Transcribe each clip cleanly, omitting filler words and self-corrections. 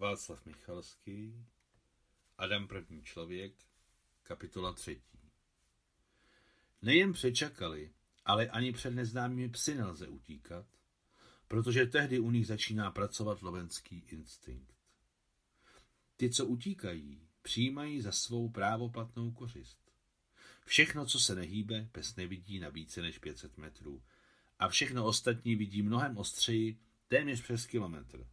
Václav Michalský, Adam první člověk, kapitola 3. Nejen přečakali, ale ani před neznámými psy nelze utíkat, protože tehdy u nich začíná pracovat lovenský instinkt. Ty, co utíkají, přijímají za svou právoplatnou kořist. Všechno, co se nehýbe, pes nevidí na více než 500 metrů a všechno ostatní vidí mnohem ostřeji, téměř přes kilometr.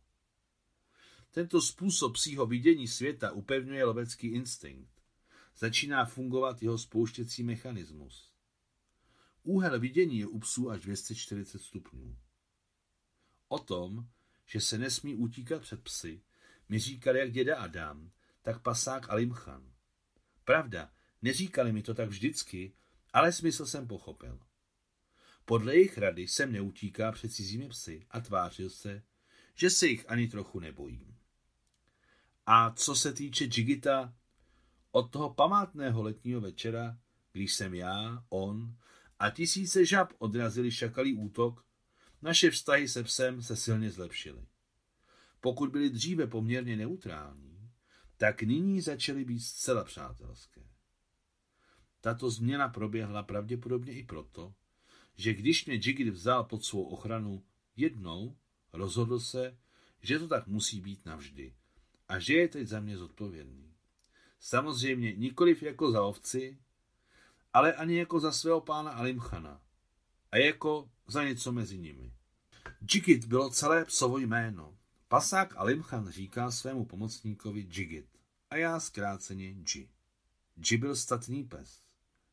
Tento způsob psího vidění světa upevňuje lovecký instinkt. Začíná fungovat jeho spouštěcí mechanismus. Úhel vidění je u psů až 240 stupňů. O tom, že se nesmí utíkat před psy, mi říkal jak děda Adam, tak pasák Alimkhan. Pravda, neříkali mi to tak vždycky, ale smysl jsem pochopil. Podle jejich rady jsem neutíká před cizími psy a tvářil se, že se jich ani trochu nebojím. A co se týče Džigita, od toho památného letního večera, když jsem já, on a tisíce žab odrazili šakalý útok, naše vztahy se psem se silně zlepšily. Pokud byly dříve poměrně neutrální, tak nyní začaly být zcela přátelské. Tato změna proběhla pravděpodobně i proto, že když mě Džigit vzal pod svou ochranu jednou, rozhodl se, že to tak musí být navždy a že je teď za mě zodpovědný. Samozřejmě nikoliv jako za ovci, ale ani jako za svého pána Alimkhana a jako za něco mezi nimi. Džigit bylo celé psovo jméno. Pasák Alimkhan říká svému pomocníkovi Džigit a já zkráceně Dži. Dži byl statný pes.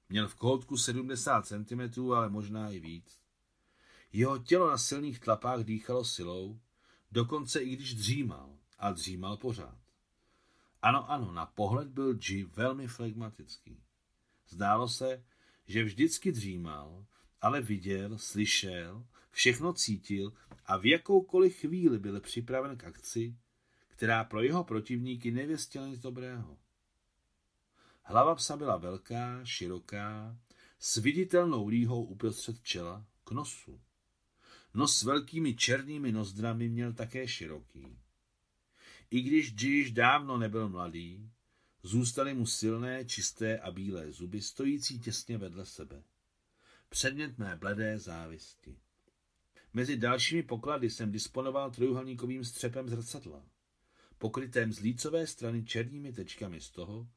Měl v kohoutku 70 cm, ale možná i víc. Jeho tělo na silných tlapách dýchalo silou, dokonce i když dřímal, a dřímal pořád. Ano, na pohled byl Dži velmi flegmatický. Zdálo se, že vždycky dřímal, ale viděl, slyšel, všechno cítil a v jakoukoliv chvíli byl připraven k akci, která pro jeho protivníky nevěstila nic dobrého. Hlava psa byla velká, široká, s viditelnou líhou uprostřed čela k nosu. Nos s velkými černými nozdrami měl také široký. I když Dži dávno nebyl mladý, zůstaly mu silné, čisté a bílé zuby stojící těsně vedle sebe. Předmět mé bledé závisti. Mezi dalšími poklady jsem disponoval trojúhelníkovým střepem zrcadla, pokrytém z lícové strany černými tečkami z toho,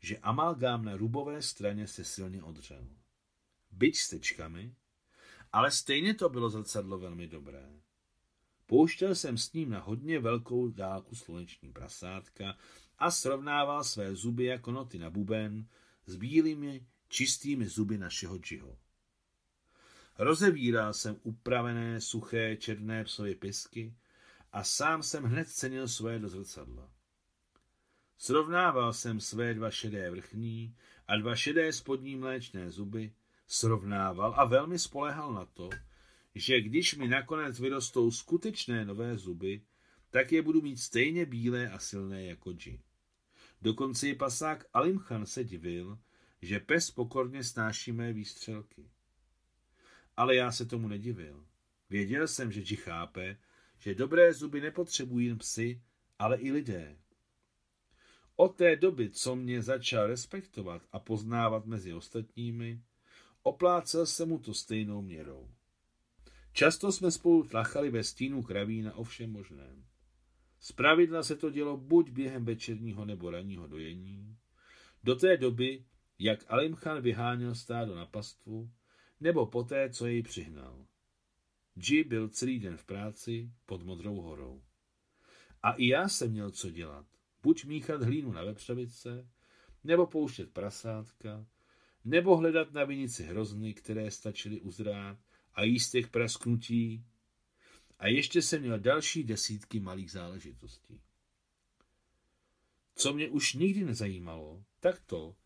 že amalgám na rubové straně se silně odřel. Byť s tečkami, ale stejně to bylo zrcadlo velmi dobré. Pouštěl jsem s ním na hodně velkou dálku sluneční prasátka a srovnával své zuby jako noty na buben s bílými, čistými zuby našeho Džiho. Rozevíral jsem upravené, suché, černé psově pisky a sám jsem hned cenil svoje do zrcadla. Srovnával jsem své 2 šedé vrchní a 2 šedé spodní mléčné zuby, srovnával a velmi spoléhal na to, že když mi nakonec vyrostou skutečné nové zuby, tak je budu mít stejně bílé a silné jako Dži. Dokonce i pasák Alimkhan se divil, že pes pokorně snáší mé výstřelky. Ale já se tomu nedivil. Věděl jsem, že Dži chápe, že dobré zuby nepotřebují jen psi, ale i lidé. Od té doby, co mě začal respektovat a poznávat mezi ostatními, oplácel jsem mu to stejnou měrou. Často jsme spolu tlachali ve stínu kravína o všem možném. Zpravidla se to dělo buď během večerního nebo ranního dojení, do té doby, jak Alimkhan vyháněl stádo na pastvu, nebo poté, co jej přihnal. Dži byl celý den v práci pod Modrou horou. A i já jsem měl co dělat, buď míchat hlínu na vepřovice, nebo pouštět prasátka, nebo hledat na vinici hrozny, které stačily uzrát, a jíst těch prasknutí. A ještě jsem měl další desítky malých záležitostí. Co mě už nikdy nezajímalo, tak to,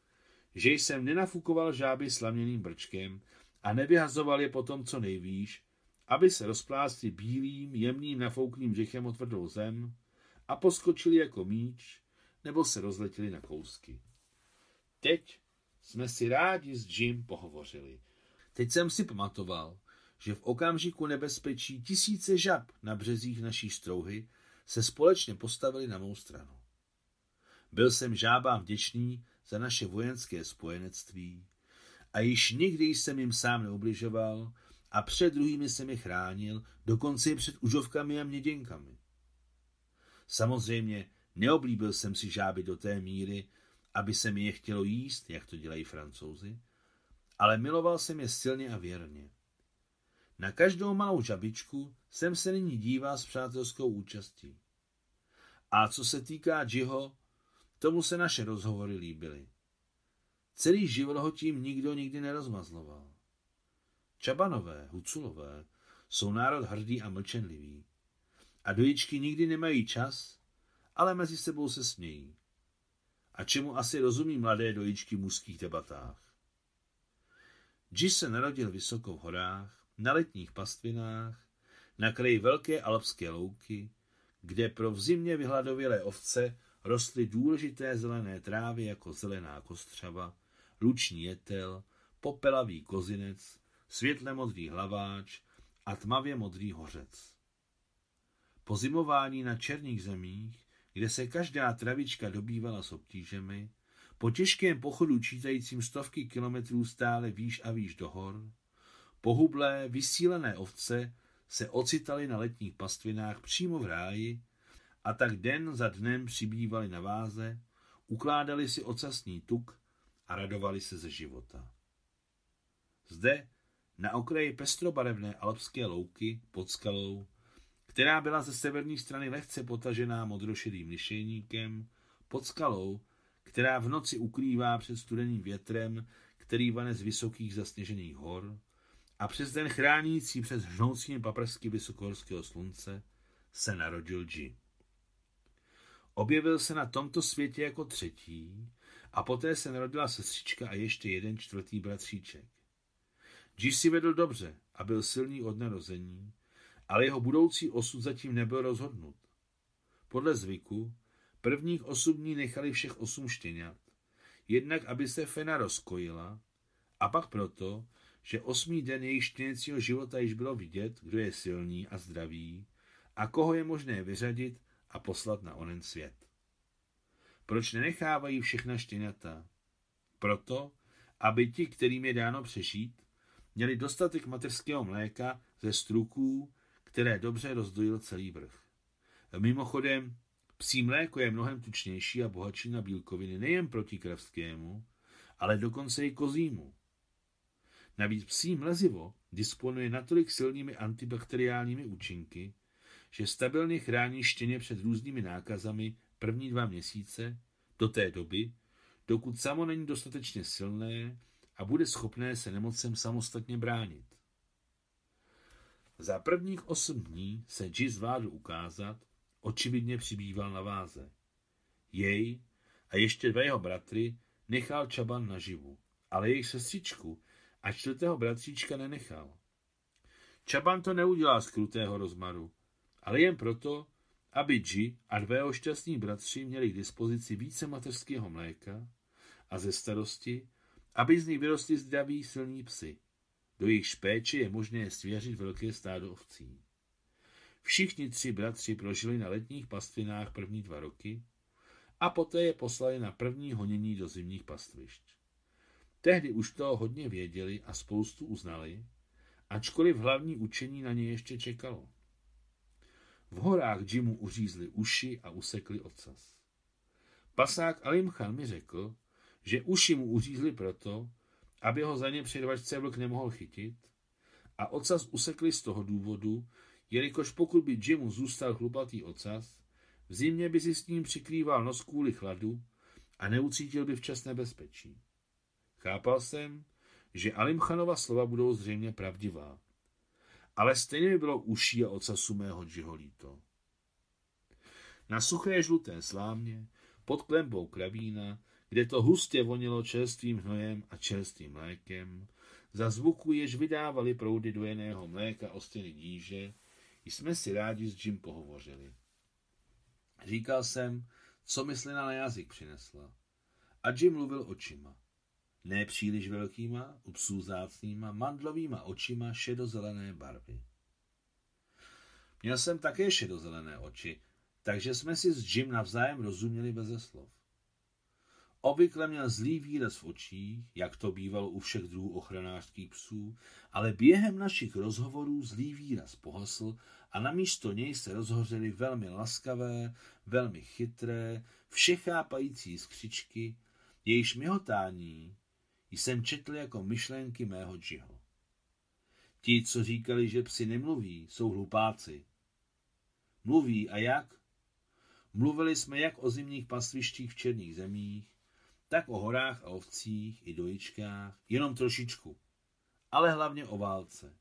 že jsem nenafukoval žáby slaměným brčkem a nevyhazoval je potom co nejvýš, aby se rozplástli bílým, jemným nafoukným břichem o tvrdou zem a poskočili jako míč nebo se rozletili na kousky. Teď jsme si rádi s Jim pohovořili. Teď jsem si pamatoval, že v okamžiku nebezpečí tisíce žab na březích naší strouhy se společně postavili na mou stranu. Byl jsem žábám vděčný za naše vojenské spojenectví a již nikdy jsem jim sám neubližoval a před druhými jsem je chránil, dokonce i před užovkami a měděnkami. Samozřejmě neoblíbil jsem si žáby do té míry, aby se mi je chtělo jíst, jak to dělají Francouzi, ale miloval jsem je silně a věrně. Na každou malou žabičku jsem se nyní díval s přátelskou účastí. A co se týká Džiho, tomu se naše rozhovory líbily. Celý život ho tím nikdo nikdy nerozmazloval. Čabanové, Huculové jsou národ hrdý a mlčenlivý. A dojičky nikdy nemají čas, ale mezi sebou se smějí. A čemu asi rozumí mladé dojičky v mužských debatách? Dži se narodil vysoko v horách, na letních pastvinách, na kraji velké alpské louky, kde pro v zimě vyhladovělé ovce rostly důležité zelené trávy jako zelená kostřava, luční jetel, popelavý kozinec, světle modrý hlaváč a tmavě modrý hořec. Po zimování na černých zemích, kde se každá travička dobývala s obtížemi, po těžkém pochodu čítajícím stovky kilometrů stále výš a výš do hor, pohublé, vysílené ovce se ocitaly na letních pastvinách přímo v ráji a tak den za dnem přibývali na váze, ukládali si ocasný tuk a radovali se ze života. Zde, na okraji pestrobarevné alpské louky pod skalou, která byla ze severní strany lehce potažená modrošedým lišejníkem, pod skalou, která v noci ukrývá před studeným větrem, který vane z vysokých zasněžených hor, a přes den chránící před hřnoucími paprsky vysokohorského slunce, se narodil Dži. Objevil se na tomto světě jako třetí a poté se narodila sestřička a ještě jeden čtvrtý bratříček. Dži si vedl dobře a byl silný od narození, ale jeho budoucí osud zatím nebyl rozhodnut. Podle zvyku prvních 8 dní nechali všech 8 štěňat, jednak aby se fena rozkojila a pak proto, že 8. den jejich štěněcího života již bylo vidět, kdo je silný a zdravý a koho je možné vyřadit a poslat na onen svět. Proč nenechávají všechna štěňata? Proto, aby ti, kterým je dáno přežít, měli dostatek mateřského mléka ze struků, které dobře rozdojil celý vrch. Mimochodem, psí mléko je mnohem tučnější a bohatší na bílkoviny nejen proti kravskému, ale dokonce i kozímu. Navíc psí mlezivo disponuje natolik silnými antibakteriálními účinky, že stabilně chrání štěně před různými nákazami první 2 měsíce do té doby, dokud samo není dostatečně silné a bude schopné se nemocem samostatně bránit. Za prvních 8 dní se Dži zvládl ukázat, očividně přibýval na váze. Jej a ještě 2 jeho bratry nechal čaban naživu, ale jejich sestřičku a 4. bratříčka nenechal. Čaban to neudělá z krutého rozmaru, ale jen proto, aby Dži a 2 šťastní bratři měli k dispozici více mateřského mléka a ze starosti, aby z nich vyrostli zdraví silní psi. Do jejich péče je možné svěřit velké stádo ovcí. Všichni 3 bratři prožili na letních pastvinách první 2 roky a poté je poslali na první honění do zimních pastvišť. Tehdy už toho hodně věděli a spoustu uznali, ačkoliv hlavní učení na ně ještě čekalo. V horách Džimu uřízli uši a usekli ocas. Pasák Alimkhan mi řekl, že uši mu uřízli proto, aby ho za ně při rvačce vlk nemohl chytit, a ocas usekli z toho důvodu, jelikož pokud by Džimu zůstal chlupatý ocas, v zimě by si s ním přikrýval nos kvůli chladu a neucítil by včas nebezpečí. Chápal jsem, že Alimkhanova slova budou zřejmě pravdivá, ale stejně mi bylo uší a ocasu mého Džiho líto. Na suché žluté slámě, pod klembou kravína, kde to hustě vonilo čerstvým hnojem a čerstvým mlékem, za zvuku, jež vydávali proudy dojeného mléka o stěny díže, jsme si rádi s Džim pohovořili. Říkal jsem, co myslina na jazyk přinesla. A Džim mluvil očima. Ne příliš velkýma, u psů zácnýma, mandlovýma očima šedozelené barvy. Měl jsem také šedozelené oči, takže jsme si s Jim navzájem rozuměli beze slov. Obvykle měl zlý výraz v očích, jak to bývalo u všech druhů ochranářských psů, ale během našich rozhovorů zlý výraz pohasl a namísto něj se rozhořely velmi laskavé, velmi chytré, všechápající skřičky, jejíž mihotání jsem četl jako myšlenky mého Džiho. Ti, co říkali, že psi nemluví, jsou hlupáci. Mluví a jak? Mluvili jsme jak o zimních pastvištích v černých zemích, tak o horách a ovcích i dojičkách, jenom trošičku, ale hlavně o válce.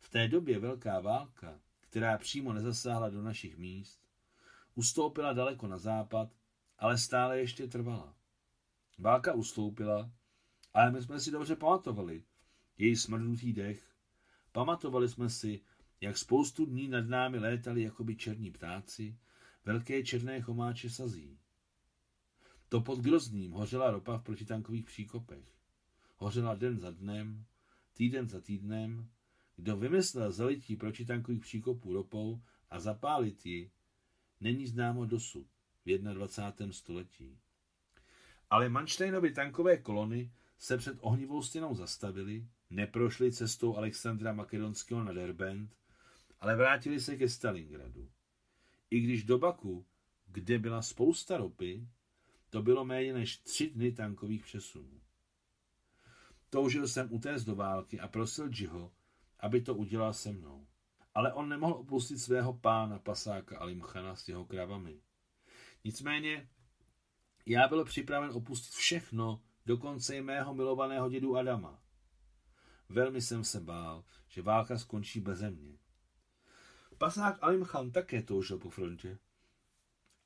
V té době velká válka, která přímo nezasáhla do našich míst, ustoupila daleko na západ, ale stále ještě trvala. Válka ustoupila, ale my jsme si dobře pamatovali její smrdutý dech. Pamatovali jsme si, jak spoustu dní nad námi létali jakoby černí ptáci, velké černé chomáče sazí. To pod Grozným hořela ropa v protitankových příkopech. Hořela den za dnem, týden za týdnem. Kdo vymyslel zalití protitankových příkopů ropou a zapálit ji, není známo dosud v 21. století. Ale Manšteinovi tankové kolony se před ohnivou stěnou zastavily, neprošly cestou Alexandra Makedonského na Derbent, ale vrátili se ke Stalingradu. I když do Baku, kde byla spousta ropy, to bylo méně než 3 dny tankových přesunů. Toužil jsem utéct do války a prosil Džiho, aby to udělal se mnou. Ale on nemohl opustit svého pána pasáka Alimkhana s jeho kravami. Nicméně já byl připraven opustit všechno, dokonce i mého milovaného dědu Adama. Velmi jsem se bál, že válka skončí beze mě. Pasák Alimkhan také toužil po frontě.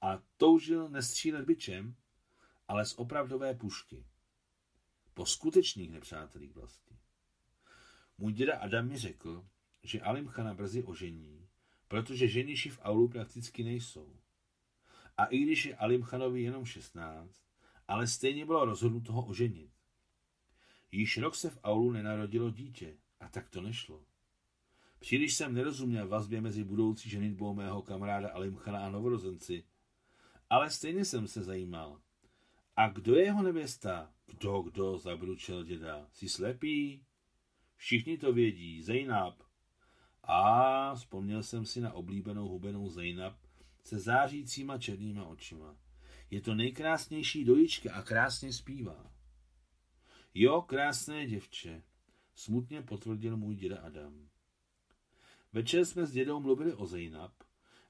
A toužil nestřílet bičem, ale z opravdové pušky. Po skutečných nepřátelích vlasti. Můj děda Adam mi řekl, že Alimkhana brzy ožení, protože ženiši v aulu prakticky nejsou. A i když je Alimkhanovi jenom 16, ale stejně bylo rozhodnuto ho oženit. Již rok se v aulu nenarodilo dítě a tak to nešlo. Příliš jsem nerozuměl vazbě mezi budoucí ženitbou mého kamaráda Alimkhana a novorozenci, ale stejně jsem se zajímal. A kdo je jeho nevěsta? Kdo, zabručel děda. Jsi slepý? Všichni to vědí, Zainab. A vzpomněl jsem si na oblíbenou hubenou Zainab se zářícíma černýma očima. Je to nejkrásnější dojička a krásně zpívá. Jo, krásné děvče, smutně potvrdil můj děda Adam. Večer jsme s dědou mluvili o Zainab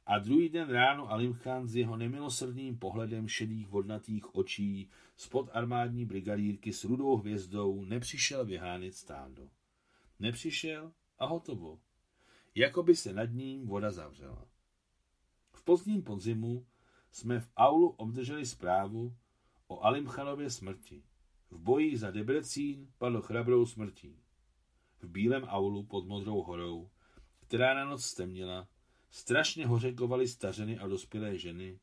a druhý den ráno Alimkhan s jeho nemilosrdným pohledem šedých vodnatých očí spod armádní brigadírky s rudou hvězdou nepřišel vyhánět stádo. Nepřišel a hotovo. Jakoby se nad ním voda zavřela. V pozdním podzimu jsme v aulu obdrželi zprávu o Alimkhanově smrti. V bojích za Debrecín padl chrabrou smrtí. V bílém aulu pod modrou horou, která na noc stemnila, strašně hořekovaly stařeny a dospělé ženy.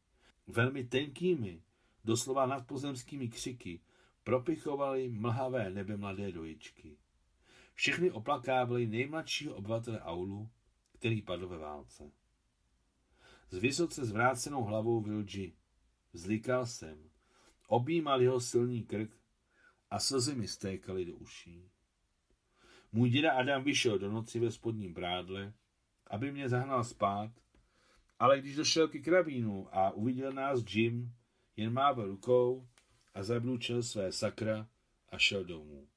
Velmi tenkými, doslova nadpozemskými křiky propichovaly mlhavé nebe mladé dojičky. Všechny oplakávali nejmladšího obyvatele aulu, který padl ve válce. S vysoce zvrácenou hlavou Vilji. Vzlikal jsem, objímal jeho silný krk a slzy mi stékaly do uší. Můj děda Adam vyšel do noci ve spodním brádle, aby mě zahnal spát, ale když došel ke kravínu a uviděl nás Jim, jen mával rukou a zabručil své sakra a šel domů.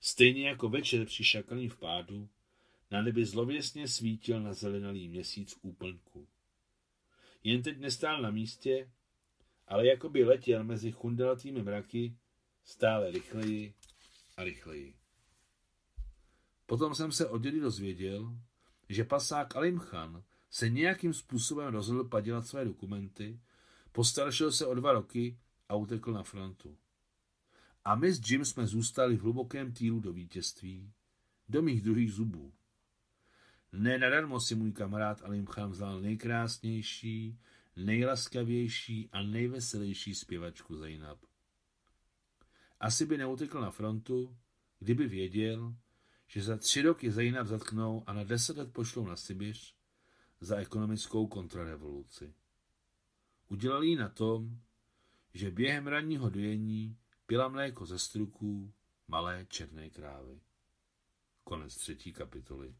Stejně jako večer při šakalním vpádu, na nebi zlověsně svítil na zelenalý měsíc úplňku. Jen teď nestál na místě, ale jakoby letěl mezi chundelatými mraky stále rychleji a rychleji. Potom jsem se od dědy dozvěděl, že pasák Alimkhan se nějakým způsobem rozhodl padělat své dokumenty, postaršil se o 2 roky a utekl na frontu. A my s Jim jsme zůstali v hlubokém týlu do vítězství, do mých druhých zubů. Nenadarmo si můj kamarád Alimkhan vzal nejkrásnější, nejlaskavější a nejveselější zpěvačku Zainab. Asi by neutekl na frontu, kdyby věděl, že za 3 roky Zainab zatknou a na 10 let pošlou na Sibiř, za ekonomickou kontrarevoluci. Udělal ji na tom, že během ranního dojení pila mléko ze struků malé černé krávy. Konec 3. kapitoly.